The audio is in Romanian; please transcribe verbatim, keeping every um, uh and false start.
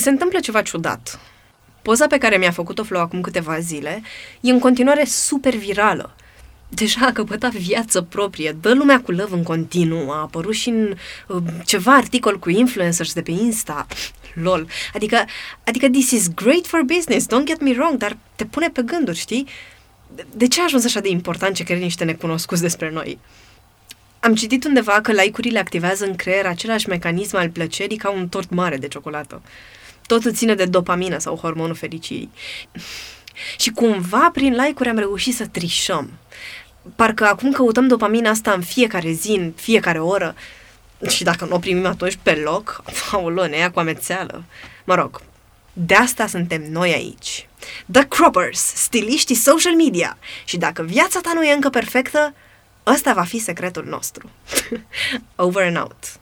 se întâmplă ceva ciudat. Poza pe care mi-a făcut-o Flo acum câteva zile e în continuare super virală. Deja a căpătat viață proprie, dă lumea cu love în continuu, a apărut și în uh, ceva articol cu influencers de pe Insta. Lol. Adică, adică this is great for business, don't get me wrong, dar te pune pe gânduri, știi? De, de ce a ajuns așa de important ce cred niște necunoscuți despre noi? Am citit undeva că like-urile activează în creier același mecanism al plăcerii ca un tort mare de ciocolată. Totul ține de dopamină sau hormonul fericirii. Și cumva prin like-uri am reușit să trișăm. Parcă acum căutăm dopamina asta în fiecare zi, în fiecare oră. Și dacă nu o primim atunci pe loc, aolone, aia cu amețeală. Mă rog, de asta suntem noi aici. The Croppers, stiliștii social media. Și dacă viața ta nu e încă perfectă, ăsta va fi secretul nostru. Over and out.